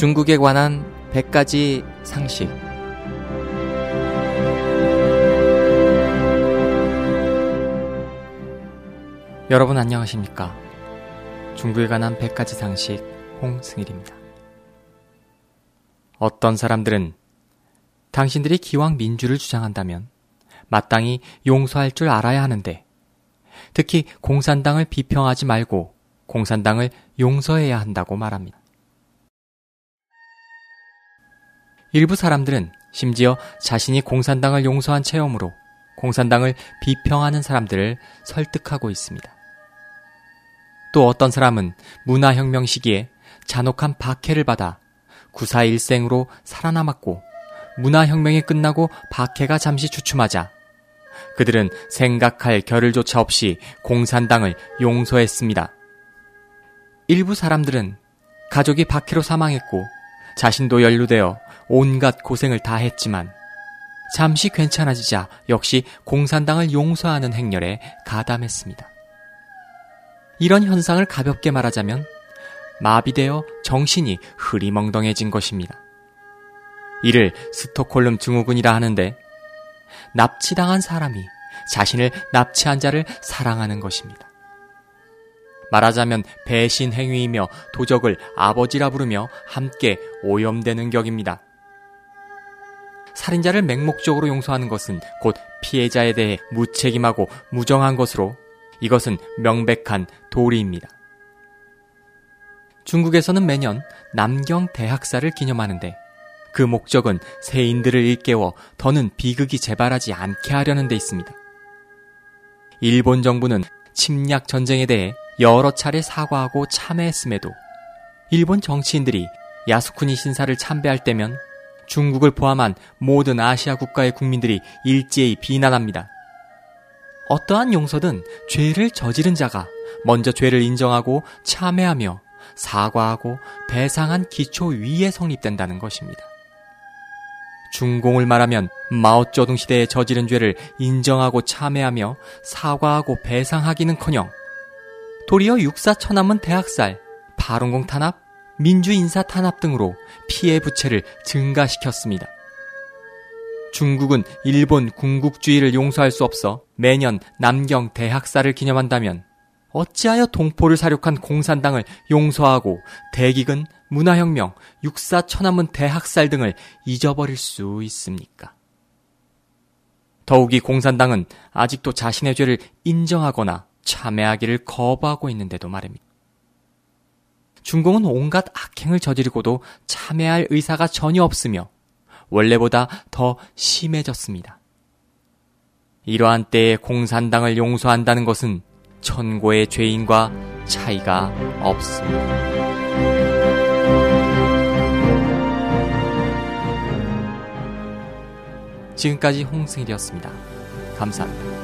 중국에 관한 100가지 상식. 여러분 안녕하십니까? 중국에 관한 100가지 상식 홍승일입니다. 어떤 사람들은 당신들이 기왕 민주를 주장한다면 마땅히 용서할 줄 알아야 하는데 특히 공산당을 비평하지 말고 공산당을 용서해야 한다고 말합니다. 일부 사람들은 심지어 자신이 공산당을 용서한 체험으로 공산당을 비평하는 사람들을 설득하고 있습니다. 또 어떤 사람은 문화혁명 시기에 잔혹한 박해를 받아 구사일생으로 살아남았고 문화혁명이 끝나고 박해가 잠시 주춤하자 그들은 생각할 겨를조차 없이 공산당을 용서했습니다. 일부 사람들은 가족이 박해로 사망했고 자신도 연루되어 온갖 고생을 다 했지만 잠시 괜찮아지자 역시 공산당을 용서하는 행렬에 가담했습니다. 이런 현상을 가볍게 말하자면 마비되어 정신이 흐리멍덩해진 것입니다. 이를 스톡홀름 증후군이라 하는데 납치당한 사람이 자신을 납치한 자를 사랑하는 것입니다. 말하자면 배신 행위이며 도적을 아버지라 부르며 함께 오염되는 격입니다. 살인자를 맹목적으로 용서하는 것은 곧 피해자에 대해 무책임하고 무정한 것으로 이것은 명백한 도리입니다. 중국에서는 매년 남경대학살을 기념하는데 그 목적은 세인들을 일깨워 더는 비극이 재발하지 않게 하려는 데 있습니다. 일본 정부는 침략 전쟁에 대해 여러 차례 사과하고 참회했음에도 일본 정치인들이 야스쿠니 신사를 참배할 때면 중국을 포함한 모든 아시아 국가의 국민들이 일제히 비난합니다. 어떠한 용서든 죄를 저지른 자가 먼저 죄를 인정하고 참회하며 사과하고 배상한 기초 위에 성립된다는 것입니다. 중공을 말하면 마오쩌둥 시대에 저지른 죄를 인정하고 참회하며 사과하고 배상하기는커녕 도리어 육사천안문 대학살, 파룬공 탄압, 민주인사 탄압 등으로 피해 부채를 증가시켰습니다. 중국은 일본 군국주의를 용서할 수 없어 매년 남경 대학살을 기념한다면 어찌하여 동포를 살육한 공산당을 용서하고 대기근, 문화혁명, 육사천안문 대학살 등을 잊어버릴 수 있습니까? 더욱이 공산당은 아직도 자신의 죄를 인정하거나 참회하기를 거부하고 있는데도 말입니다. 중공은 온갖 악행을 저지르고도 참회할 의사가 전혀 없으며 원래보다 더 심해졌습니다. 이러한 때에 공산당을 용서한다는 것은 천고의 죄인과 차이가 없습니다. 지금까지 홍승일이었습니다. 감사합니다.